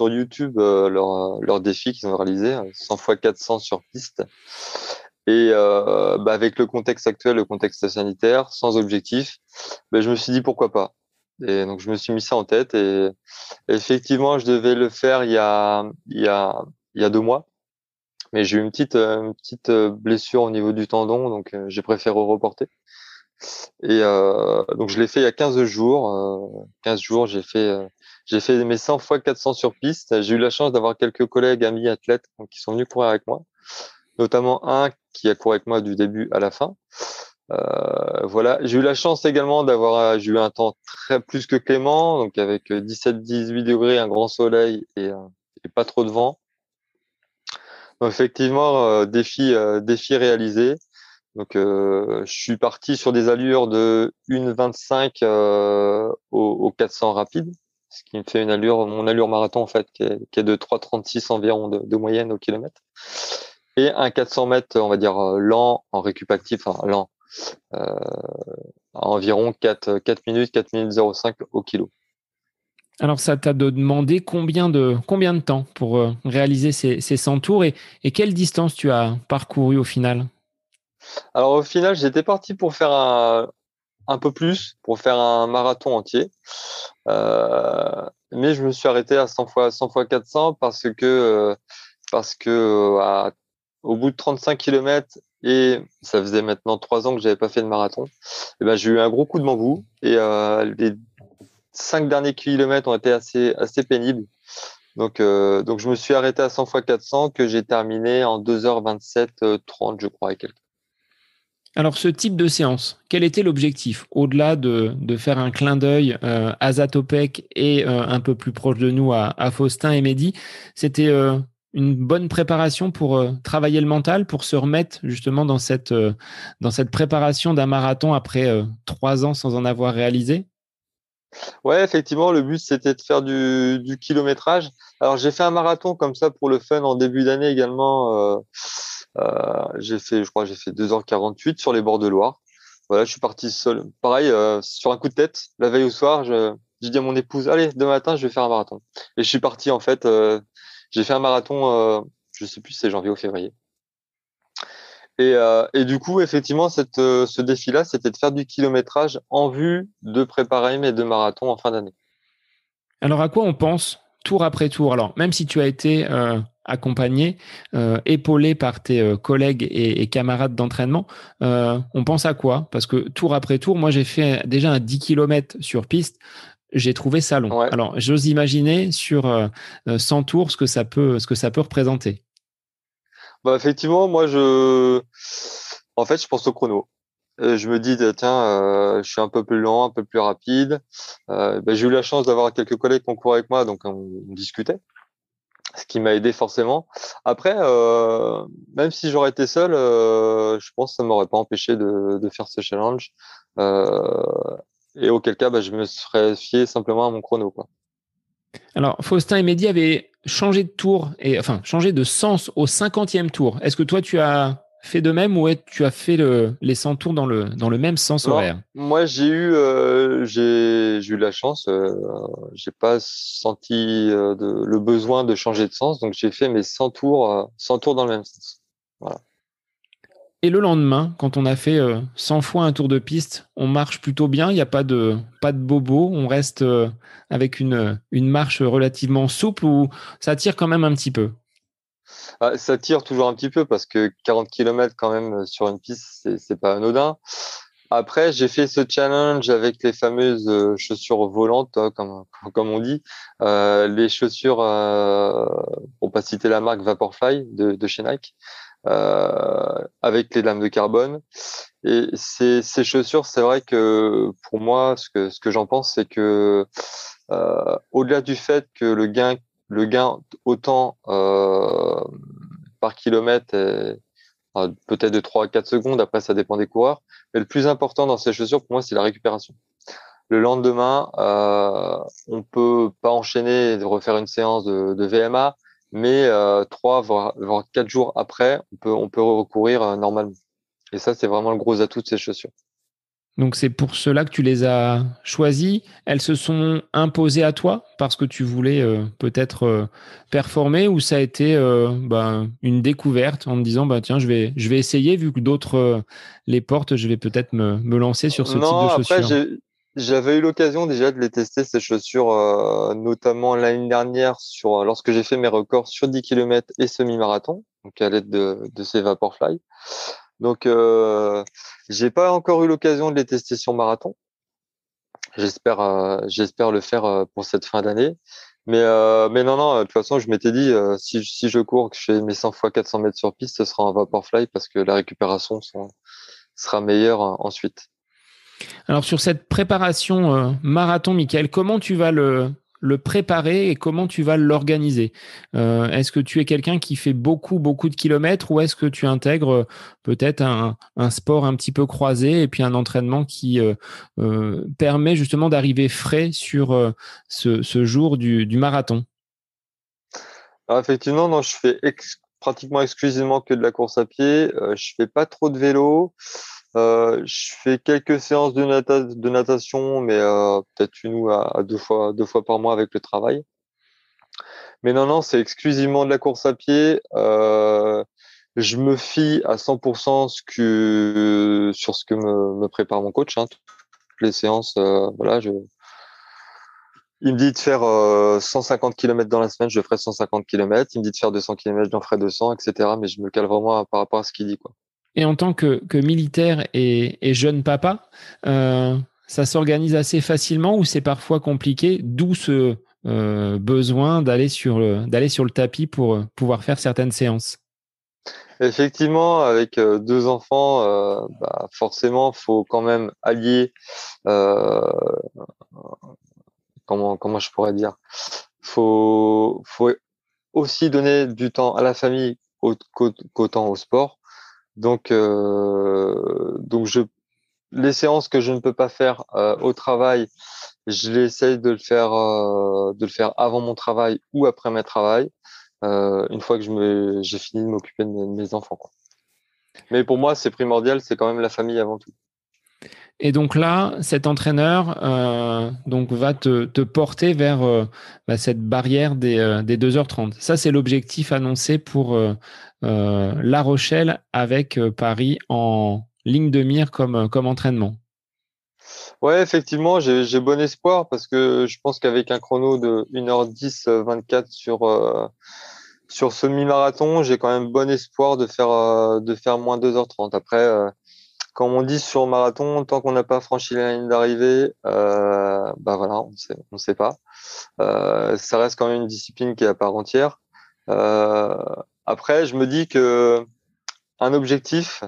YouTube leur défi qu'ils ont réalisé, 100 x 400 sur piste. Et avec le contexte actuel, le contexte sanitaire, sans objectif, je me suis dit pourquoi pas. Et donc je me suis mis ça en tête. Et effectivement, je devais le faire il y a 2 mois, mais j'ai eu une petite blessure au niveau du tendon, donc j'ai préféré reporter. Et donc je l'ai fait il y a 15 jours. 15 jours, j'ai fait mes 100 x 400 sur piste. J'ai eu la chance d'avoir quelques collègues, amis, athlètes qui sont venus courir avec moi, notamment un qui a couru avec moi du début à la fin. Voilà, j'ai eu la chance également j'ai eu un temps très plus que clément, donc avec 17-18 degrés, un grand soleil et pas trop de vent. Donc effectivement, défi réalisé. Donc je suis parti sur des allures de 1,25 aux 400 rapides, ce qui me fait mon allure marathon en fait, qui est de 3,36 environ de moyenne au kilomètre. Et un 400 mètres, on va dire, lent, en récup actif, enfin lent, à environ 4 minutes 05 au kilo. Alors, ça t'a demandé combien de temps pour réaliser ces 100 tours et quelle distance tu as parcouru au final? Alors, au final, j'étais parti pour faire un peu plus, pour faire un marathon entier. Mais je me suis arrêté à 100 x 400 parce que au bout de 35 km, et ça faisait maintenant 3 ans que j'avais pas fait de marathon, et j'ai eu un gros coup de bambou, et les 5 derniers kilomètres ont été assez pénibles. Donc je me suis arrêté à 100 x 400 que j'ai terminé en 2h27, 30, je crois, et quelques. Alors, ce type de séance, quel était l'objectif? Au-delà de faire un clin d'œil à Zatopek et un peu plus proche de nous à Faustin et Mehdi, c'était une bonne préparation pour travailler le mental, pour se remettre justement dans cette préparation d'un marathon après 3 ans sans en avoir réalisé? Ouais, effectivement, le but, c'était de faire du kilométrage. Alors, j'ai fait un marathon comme ça pour le fun en début d'année également. J'ai fait 2h48 sur les bords de Loire. Voilà, je suis parti seul. Pareil, sur un coup de tête, la veille au soir, je dis à mon épouse, allez, demain matin, je vais faire un marathon. Et je suis parti, en fait, j'ai fait un marathon, je sais plus, c'est janvier ou février. Et du coup, effectivement, ce défi-là, c'était de faire du kilométrage en vue de préparer mes 2 marathons en fin d'année. Alors, à quoi on pense tour après tour? Alors, même si tu as été accompagné, épaulé par tes collègues et camarades d'entraînement, on pense à quoi? Parce que tour après tour, moi, j'ai fait déjà un 10 km sur piste. J'ai trouvé ça long. Ouais. Alors, j'ose imaginer sur 100 tours ce que ça peut représenter. Bah effectivement, moi je pense au chrono. Je me dis tiens, je suis un peu plus lent, un peu plus rapide. J'ai eu la chance d'avoir quelques collègues qui couraient avec moi, donc on discutait, ce qui m'a aidé forcément. Après, même si j'aurais été seul, je pense que ça m'aurait pas empêché de faire ce challenge. Et auquel cas, je me serais fié simplement à mon chrono, quoi. Alors, Faustin et Mehdi avaient changé de tour, changé de sens au 50e tour. Est-ce que toi, tu as fait de même ou tu as fait les 100 tours dans le même sens horaire? Moi, j'ai eu la chance. J'ai pas senti le besoin de changer de sens. Donc, j'ai fait mes 100 tours dans le même sens. Voilà. Et le lendemain, quand on a fait 100 fois un tour de piste, on marche plutôt bien, il n'y a pas de bobo, on reste avec une marche relativement souple ou ça tire quand même un petit peu? Ça tire toujours un petit peu parce que 40 km quand même sur une piste, c'est pas anodin. Après, j'ai fait ce challenge avec les fameuses chaussures volantes, comme on dit, les chaussures, pour pas citer la marque Vaporfly de chez Nike, avec les lames de carbone. Et ces chaussures, c'est vrai que pour moi, ce que j'en pense, c'est que au-delà du fait que le gain autant par kilomètre est peut-être de 3 à 4 secondes, après ça dépend des coureurs, mais le plus important dans ces chaussures pour moi, c'est la récupération. Le lendemain, on peut pas enchaîner et refaire une séance de VMA, mais 3 voire 4 jours après, on peut recourir normalement. Et ça, c'est vraiment le gros atout de ces chaussures. Donc, c'est pour cela que tu les as choisies. Elles se sont imposées à toi parce que tu voulais peut-être performer ou ça a été une découverte en me disant tiens, je vais essayer vu que d'autres les portent, je vais peut-être me lancer sur ce type de chaussures. Après, j'avais eu l'occasion déjà de les tester, ces chaussures, notamment l'année dernière lorsque j'ai fait mes records sur 10 km et semi-marathon, donc à l'aide de ces Vaporfly. Donc, j'ai pas encore eu l'occasion de les tester sur marathon. J'espère le faire pour cette fin d'année. Mais non, de toute façon, je m'étais dit, si je cours, que je fais mes 100 x 400 mètres sur piste, ce sera un Vaporfly parce que la récupération sera meilleure ensuite. Alors, sur cette préparation marathon, Mickaël, comment tu vas le préparer et comment tu vas l'organiser? Est-ce que tu es quelqu'un qui fait beaucoup de kilomètres ou est-ce que tu intègres peut-être un sport un petit peu croisé et puis un entraînement qui permet justement d'arriver frais sur ce jour du marathon? Alors effectivement, non, je fais pratiquement exclusivement que de la course à pied. Je fais pas trop de vélo. Je fais quelques séances de natation, mais peut-être 1 ou 2 fois par mois avec le travail. Mais non, c'est exclusivement de la course à pied. Je me fie à 100% sur ce que me prépare mon coach. Toutes les séances, il me dit de faire 150 km dans la semaine, je ferai 150 km. Il me dit de faire 200 km, j'en ferai 200, etc. Mais je me cale vraiment par rapport à ce qu'il dit, quoi. Et en tant que militaire et jeune papa, ça s'organise assez facilement ou c'est parfois compliqué, d'où ce besoin d'aller sur le tapis pour pouvoir faire certaines séances? Effectivement, avec deux enfants, forcément, faut quand même allier. Comment je pourrais dire? Faut aussi donner du temps à la famille qu'au temps au sport. Donc les séances que je ne peux pas faire au travail, je l'essaye de le faire avant mon travail ou après mes travails, une fois que j'ai fini de m'occuper de mes enfants, quoi. Mais pour moi, c'est primordial, c'est quand même la famille avant tout. Et donc là, cet entraîneur va te porter vers cette barrière des 2h30. Ça, c'est l'objectif annoncé pour La Rochelle avec Paris en ligne de mire comme entraînement. Ouais, effectivement, j'ai bon espoir parce que je pense qu'avec un chrono de 1h10-24 sur ce mi-marathon, j'ai quand même bon espoir de faire moins 2h30. Après, comme on dit sur marathon, tant qu'on n'a pas franchi la ligne d'arrivée, on sait pas. Ça reste quand même une discipline qui est à part entière. Après, je me dis que un objectif,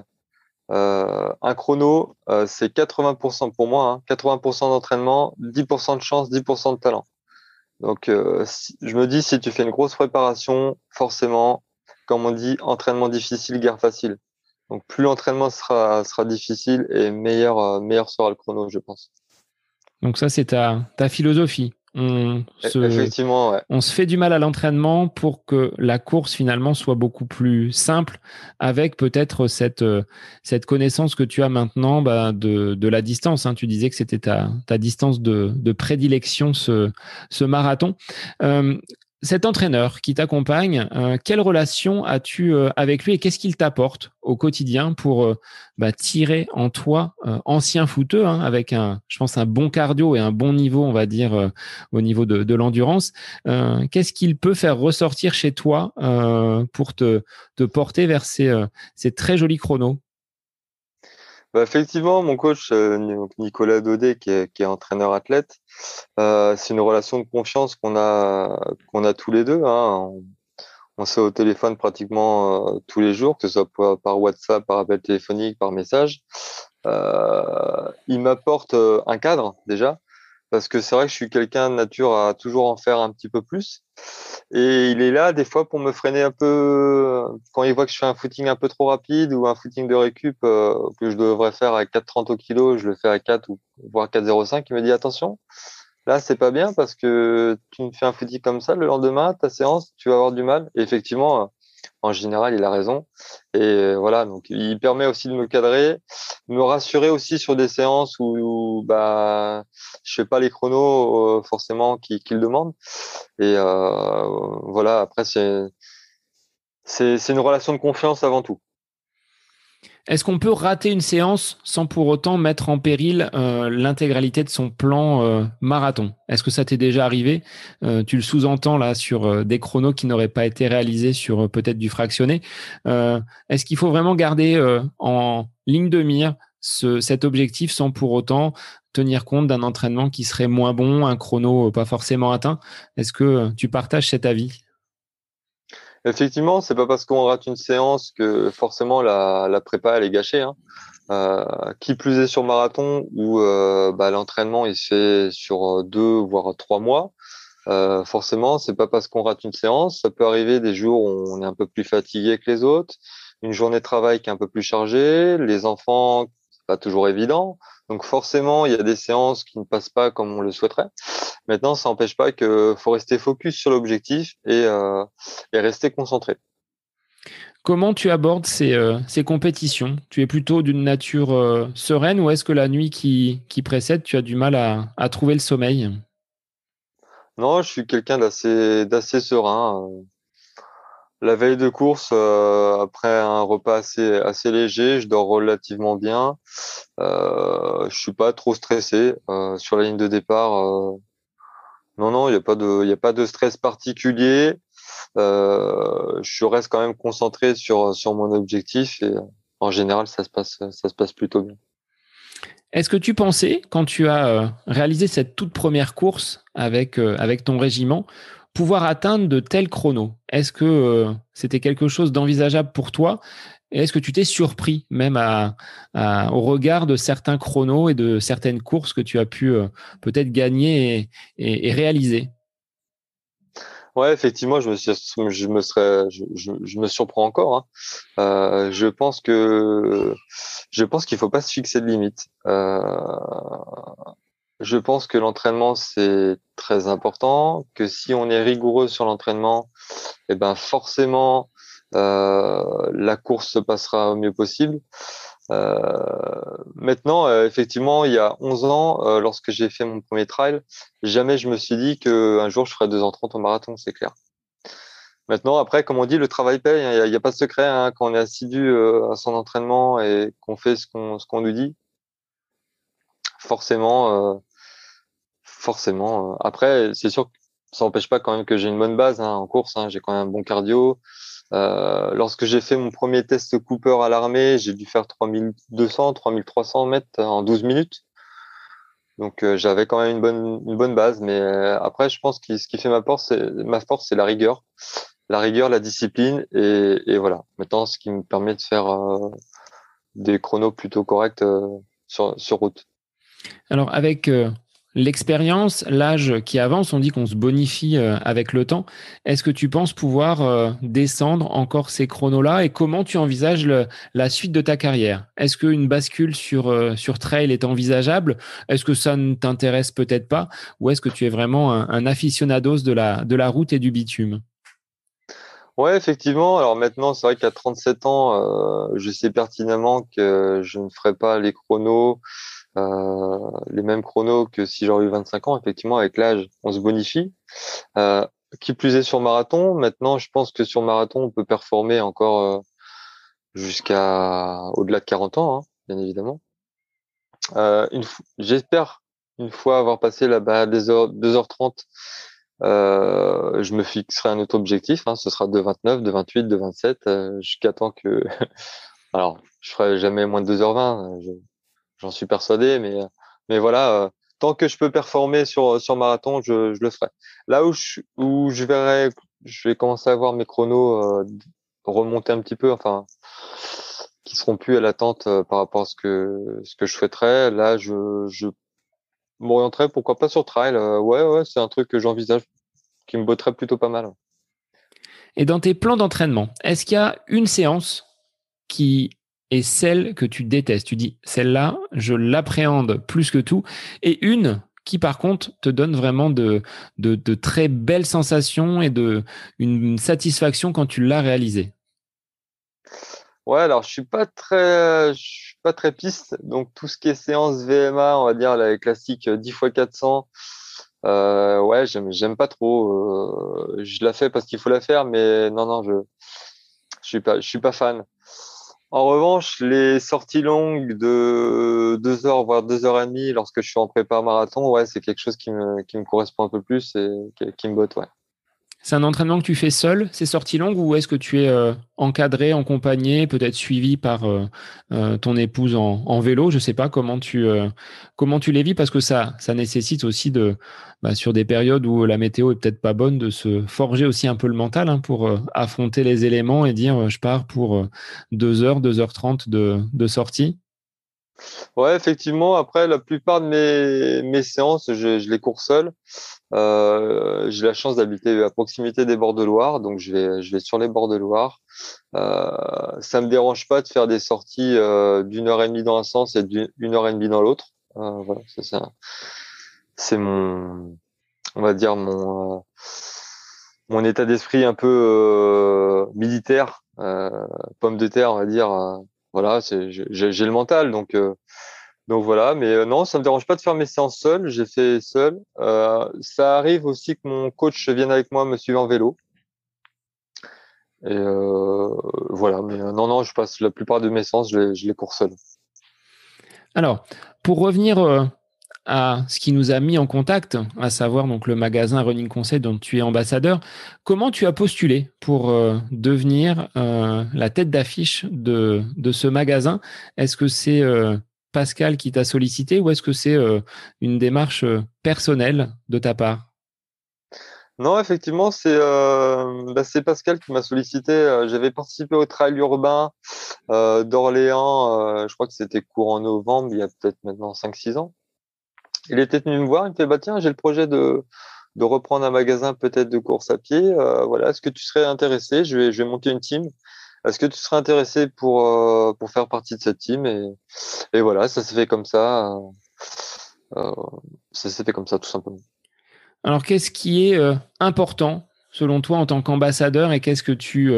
un chrono, c'est 80% pour moi, hein, 80% d'entraînement, 10% de chance, 10% de talent. Donc, je me dis, si tu fais une grosse préparation, forcément, comme on dit, entraînement difficile, guerre facile. Donc, plus l'entraînement sera difficile et meilleur sera le chrono, je pense. Donc, ça, c'est ta philosophie. Effectivement, ouais. On se fait du mal à l'entraînement pour que la course, finalement, soit beaucoup plus simple avec peut-être cette connaissance que tu as maintenant de la distance, hein. Tu disais que c'était ta distance de prédilection, ce marathon. Cet entraîneur qui t'accompagne, quelle relation as-tu avec lui et qu'est-ce qu'il t'apporte au quotidien pour tirer en toi, ancien footeux, hein, avec je pense un bon cardio et un bon niveau, on va dire, au niveau de l'endurance. Qu'est-ce qu'il peut faire ressortir chez toi pour te porter vers ces très jolis chronos? Effectivement, mon coach Nicolas Daudet, qui est entraîneur athlète, c'est une relation de confiance qu'on a tous les deux, hein. On s'est au téléphone pratiquement tous les jours, que ce soit par WhatsApp, par appel téléphonique, par message. Il m'apporte un cadre déjà, parce que c'est vrai que je suis quelqu'un de nature à toujours en faire un petit peu plus. Et il est là des fois pour me freiner un peu quand il voit que je fais un footing un peu trop rapide ou un footing de récup que je devrais faire à 4,30 au kilo, je le fais à 4 ou voire 4,05. Il me dit attention, là c'est pas bien parce que tu me fais un footing comme ça le lendemain, ta séance, tu vas avoir du mal. Et effectivement, en général, il a raison. Et voilà, donc il permet aussi de me cadrer, de me rassurer aussi sur des séances où je fais pas les chronos forcément qu'il demande. Et voilà, après c'est une relation de confiance avant tout. Est-ce qu'on peut rater une séance sans pour autant mettre en péril l'intégralité de son plan marathon? Est-ce que ça t'est déjà arrivé? Tu le sous-entends là sur des chronos qui n'auraient pas été réalisés sur peut-être du fractionné. Est-ce qu'il faut vraiment garder en ligne de mire cet objectif sans pour autant tenir compte d'un entraînement qui serait moins bon, un chrono pas forcément atteint? Est-ce que tu partages cet avis? Effectivement, c'est pas parce qu'on rate une séance que forcément la prépa elle est gâchée, hein. Qui plus est sur marathon où l'entraînement il se fait sur 2 voire 3 mois. Forcément, c'est pas parce qu'on rate une séance. Ça peut arriver des jours où on est un peu plus fatigué que les autres, une journée de travail qui est un peu plus chargée, les enfants, c'est pas toujours évident. Donc forcément, il y a des séances qui ne passent pas comme on le souhaiterait. Maintenant, ça n'empêche pas qu'il faut rester focus sur l'objectif et rester concentré. Comment tu abordes ces compétitions? Tu es plutôt d'une nature sereine ou est-ce que la nuit qui précède, tu as du mal à trouver le sommeil? Non, je suis quelqu'un d'assez serein. La veille de course, après un repas assez léger, je dors relativement bien. Je suis pas trop stressé sur la ligne de départ. Non, il y a pas de stress particulier. Je reste quand même concentré sur mon objectif et en général, ça se passe plutôt bien. Est-ce que tu pensais quand tu as réalisé cette toute première course avec ton régiment pouvoir atteindre de tels chronos. Est-ce que c'était quelque chose d'envisageable pour toi? Et est-ce que tu t'es surpris même au regard de certains chronos et de certaines courses que tu as pu peut-être gagner et réaliser? Ouais, effectivement, je me surprends encore. Je pense qu'il faut pas se fixer de limites. Je pense que l'entraînement, c'est très important, que si on est rigoureux sur l'entraînement, eh ben forcément, la course se passera au mieux possible. Maintenant, effectivement, il y a 11 ans, lorsque j'ai fait mon premier trail, jamais je me suis dit qu'un jour, je ferais 2h30 au marathon, c'est clair. Maintenant, après, comme on dit, le travail paye, il n'y a pas de secret. Hein, quand on est assidu à son entraînement et qu'on fait ce qu'on nous dit, forcément. Après, c'est sûr que ça n'empêche pas quand même que j'ai une bonne base en course. J'ai quand même un bon cardio. Lorsque j'ai fait mon premier test Cooper à l'armée, j'ai dû faire 3200, 3300 mètres en 12 minutes. Donc, j'avais quand même une bonne base. Mais après, je pense que ce qui fait ma force, c'est la rigueur. La rigueur, la discipline. Et voilà. Maintenant, ce qui me permet de faire des chronos plutôt corrects sur route. Alors, avec l'expérience, l'âge qui avance, on dit qu'on se bonifie avec le temps. Est-ce que tu penses pouvoir descendre encore ces chronos-là et comment tu envisages la suite de ta carrière? Est-ce qu'une bascule sur trail est envisageable? Est-ce que ça ne t'intéresse peut-être pas? Ou est-ce que tu es vraiment un aficionados de la route et du bitume? Ouais, effectivement. Alors maintenant, c'est vrai qu'à 37 ans, je sais pertinemment que je ne ferai pas les chronos. Les mêmes chronos que si j'aurais eu 25 ans. Effectivement, avec l'âge, on se bonifie. Qui plus est sur marathon, maintenant, je pense que sur marathon, on peut performer encore au-delà de 40 ans, bien évidemment. J'espère, une fois avoir passé la barre des 2h30, je me fixerai un autre objectif. Ce sera de 29, de 28, de 27, jusqu'à temps que... Alors, je ferai jamais moins de 2h20. J'en suis persuadé, mais voilà, tant que je peux performer sur marathon, je le ferai. Là où je verrai, je vais commencer à voir mes chronos remonter un petit peu, enfin, qui seront plus à l'attente par rapport à ce que je souhaiterais. Là, je m'orienterai, pourquoi pas sur trail. Ouais, c'est un truc que j'envisage, qui me botterait plutôt pas mal. Et dans tes plans d'entraînement, est-ce qu'il y a une séance et celle que tu détestes? Tu dis, celle-là, je l'appréhende plus que tout. Et une qui, par contre, te donne vraiment de très belles sensations et une satisfaction quand tu l'as réalisée. Ouais, alors, je suis pas très piste. Donc, tout ce qui est séance VMA, on va dire, la classique 10x400, ouais, j'aime pas trop. Je la fais parce qu'il faut la faire, mais non, je suis pas fan. En revanche, les sorties longues de 2h, voire 2h30, lorsque je suis en prépa marathon, ouais, c'est quelque chose qui me correspond un peu plus et qui me botte, ouais. C'est un entraînement que tu fais seul, ces sorties longues, ou est-ce que tu es encadré, accompagné, peut-être suivi par ton épouse en vélo? Je ne sais pas comment tu les vis, parce que ça nécessite aussi sur des périodes où la météo est peut-être pas bonne, de se forger aussi un peu le mental pour affronter les éléments et dire je pars pour 2h, 2h30 de sortie. Ouais, effectivement. Après, la plupart de mes séances, je les cours seul. J'ai la chance d'habiter à proximité des bords de Loire, donc je vais sur les bords de Loire. Ça me dérange pas de faire des sorties d'1h30 dans un sens et d'1h30 dans l'autre. Voilà, c'est ça. C'est mon état d'esprit un peu militaire, pomme de terre, on va dire. Voilà, j'ai le mental, donc voilà. Mais non, ça me dérange pas de faire mes séances seul. J'ai fait seul. Ça arrive aussi que mon coach vienne avec moi me suivre en vélo. Et voilà. Mais non, je passe la plupart de mes séances, je les cours seul. Alors, pour revenir à ce qui nous a mis en contact, à savoir donc le magasin Running Conseil dont tu es ambassadeur. Comment tu as postulé pour devenir la tête d'affiche de ce magasin? Est-ce que c'est Pascal qui t'a sollicité ou est-ce que c'est une démarche personnelle de ta part? Non, effectivement, c'est Pascal qui m'a sollicité. J'avais participé au trail urbain d'Orléans, je crois que c'était courant novembre, il y a peut-être maintenant 5-6 ans. Il était venu me voir, il me fait « bah tiens, j'ai le projet de reprendre un magasin peut-être de course à pied, voilà, est-ce que tu serais intéressé ? Je vais monter une team. Est-ce que tu serais intéressé pour faire partie de cette team ?» et voilà, ça s'est fait comme ça. Ça s'est fait comme ça, tout simplement. Alors, qu'est-ce qui est important selon toi en tant qu'ambassadeur et qu'est-ce que tu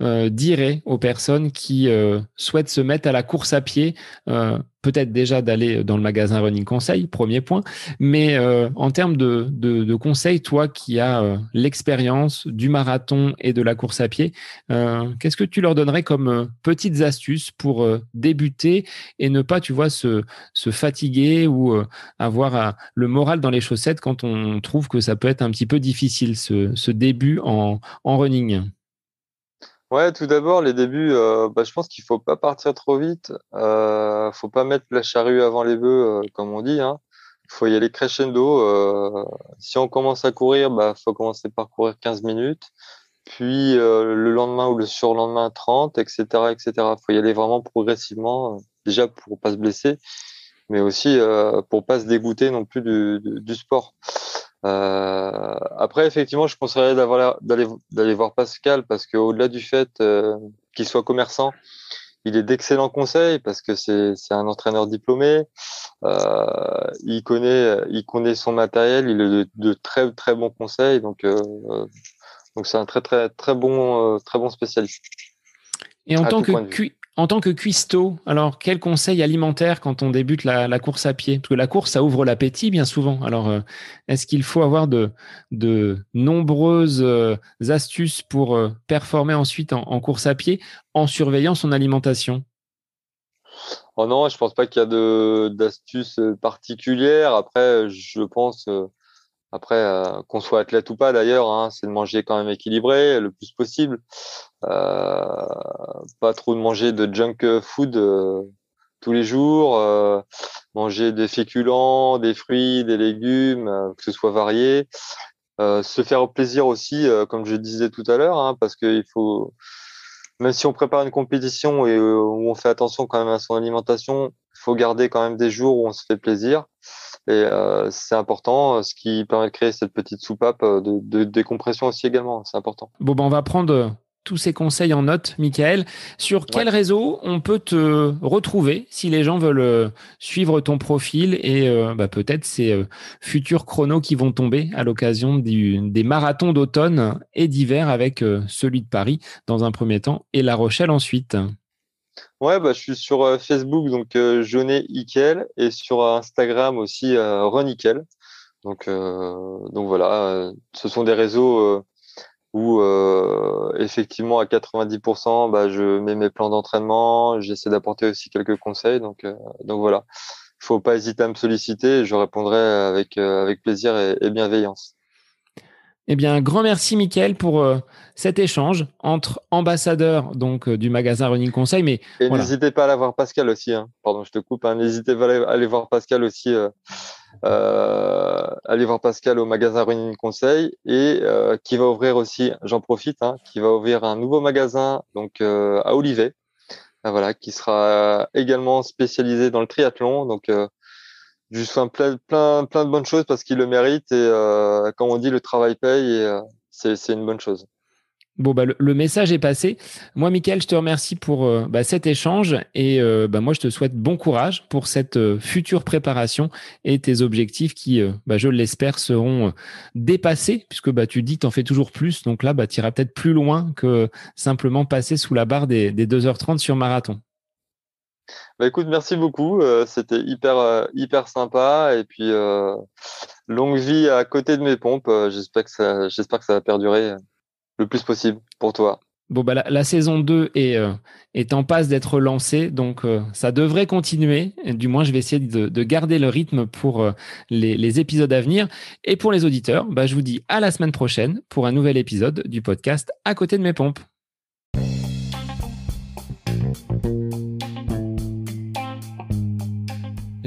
dirais aux personnes qui souhaitent se mettre à la course à pied, peut-être déjà d'aller dans le magasin Running Conseil, premier point, mais en termes de conseils, toi qui as l'expérience du marathon et de la course à pied, qu'est-ce que tu leur donnerais comme petites astuces pour débuter et ne pas, tu vois, se fatiguer ou avoir le moral dans les chaussettes quand on trouve que ça peut être un petit peu difficile, ce début en running? Ouais, tout d'abord, les débuts, je pense qu'il faut pas partir trop vite. Faut pas mettre la charrue avant les bœufs, comme on dit. Hein. Faut y aller crescendo. Si on commence à courir, faut commencer par courir 15 minutes. Puis le lendemain ou le surlendemain, 30, etc., etc. Faut y aller vraiment progressivement. Déjà pour pas se blesser, mais aussi pour pas se dégoûter non plus du sport. Après, effectivement, je conseillerais d'aller voir Pascal parce que au-delà du fait qu'il soit commerçant, il est d'excellents conseils parce que c'est un entraîneur diplômé. Il connaît son matériel, il a de très très bons conseils, donc c'est un très très très bon spécialiste. Et en tant que cuistot, alors quel conseil alimentaire quand on débute la course à pied ? Parce que la course, ça ouvre l'appétit bien souvent. Alors, est-ce qu'il faut avoir de nombreuses astuces pour performer ensuite en course à pied en surveillant son alimentation ? Oh non, je ne pense pas qu'il y a d'astuces particulières. Après, je pense, qu'on soit athlète ou pas d'ailleurs, hein, c'est de manger quand même équilibré le plus possible. Pas trop de manger de junk food tous les jours, manger des féculents, des fruits, des légumes, que ce soit varié. Se faire plaisir aussi, comme je disais tout à l'heure, hein, parce que il faut, même si on prépare une compétition et où on fait attention quand même à son alimentation, il faut garder quand même des jours où on se fait plaisir. Et c'est important, ce qui permet de créer cette petite soupape de décompression aussi également, c'est important. Bon, on va prendre tous ces conseils en note, Mickaël. Sur quel réseau on peut te retrouver si les gens veulent suivre ton profil et peut-être ces futurs chronos qui vont tomber à l'occasion des marathons d'automne et d'hiver avec celui de Paris dans un premier temps et La Rochelle ensuite? Ouais, je suis sur Facebook, donc Jaunet Ickel, et sur Instagram aussi Renikel. Donc voilà, ce sont des réseaux où effectivement à 90%, je mets mes plans d'entraînement, j'essaie d'apporter aussi quelques conseils. Donc voilà, il ne faut pas hésiter à me solliciter, je répondrai avec plaisir et bienveillance. Eh bien, un grand merci, Mickaël, pour cet échange entre ambassadeurs du magasin Running Conseil. Mais et voilà. N'hésitez pas à aller voir Pascal aussi. Hein. Pardon, je te coupe. Hein. N'hésitez pas à aller voir Pascal aussi. Allez voir Pascal au magasin Running Conseil et qui va ouvrir aussi, j'en profite, hein, qui va ouvrir un nouveau magasin à Olivet, voilà, qui sera également spécialisé dans le triathlon. Juste plein de bonnes choses parce qu'il le mérite et quand on dit le travail paye, et, c'est une bonne chose. Bon, le message est passé. Moi, Mickaël, je te remercie pour cet échange et moi, je te souhaite bon courage pour cette future préparation et tes objectifs qui, je l'espère, seront dépassés puisque tu dis que tu en fais toujours plus. Donc là, tu iras peut-être plus loin que simplement passer sous la barre des 2h30 sur marathon. Écoute, merci beaucoup, c'était hyper sympa et puis longue vie à côté de mes pompes, j'espère que ça va perdurer le plus possible pour toi. Bon, la saison 2 est en passe d'être lancée, donc ça devrait continuer. Du moins, je vais essayer de garder le rythme pour les épisodes à venir. Et pour les auditeurs, je vous dis à la semaine prochaine pour un nouvel épisode du podcast À côté de mes pompes.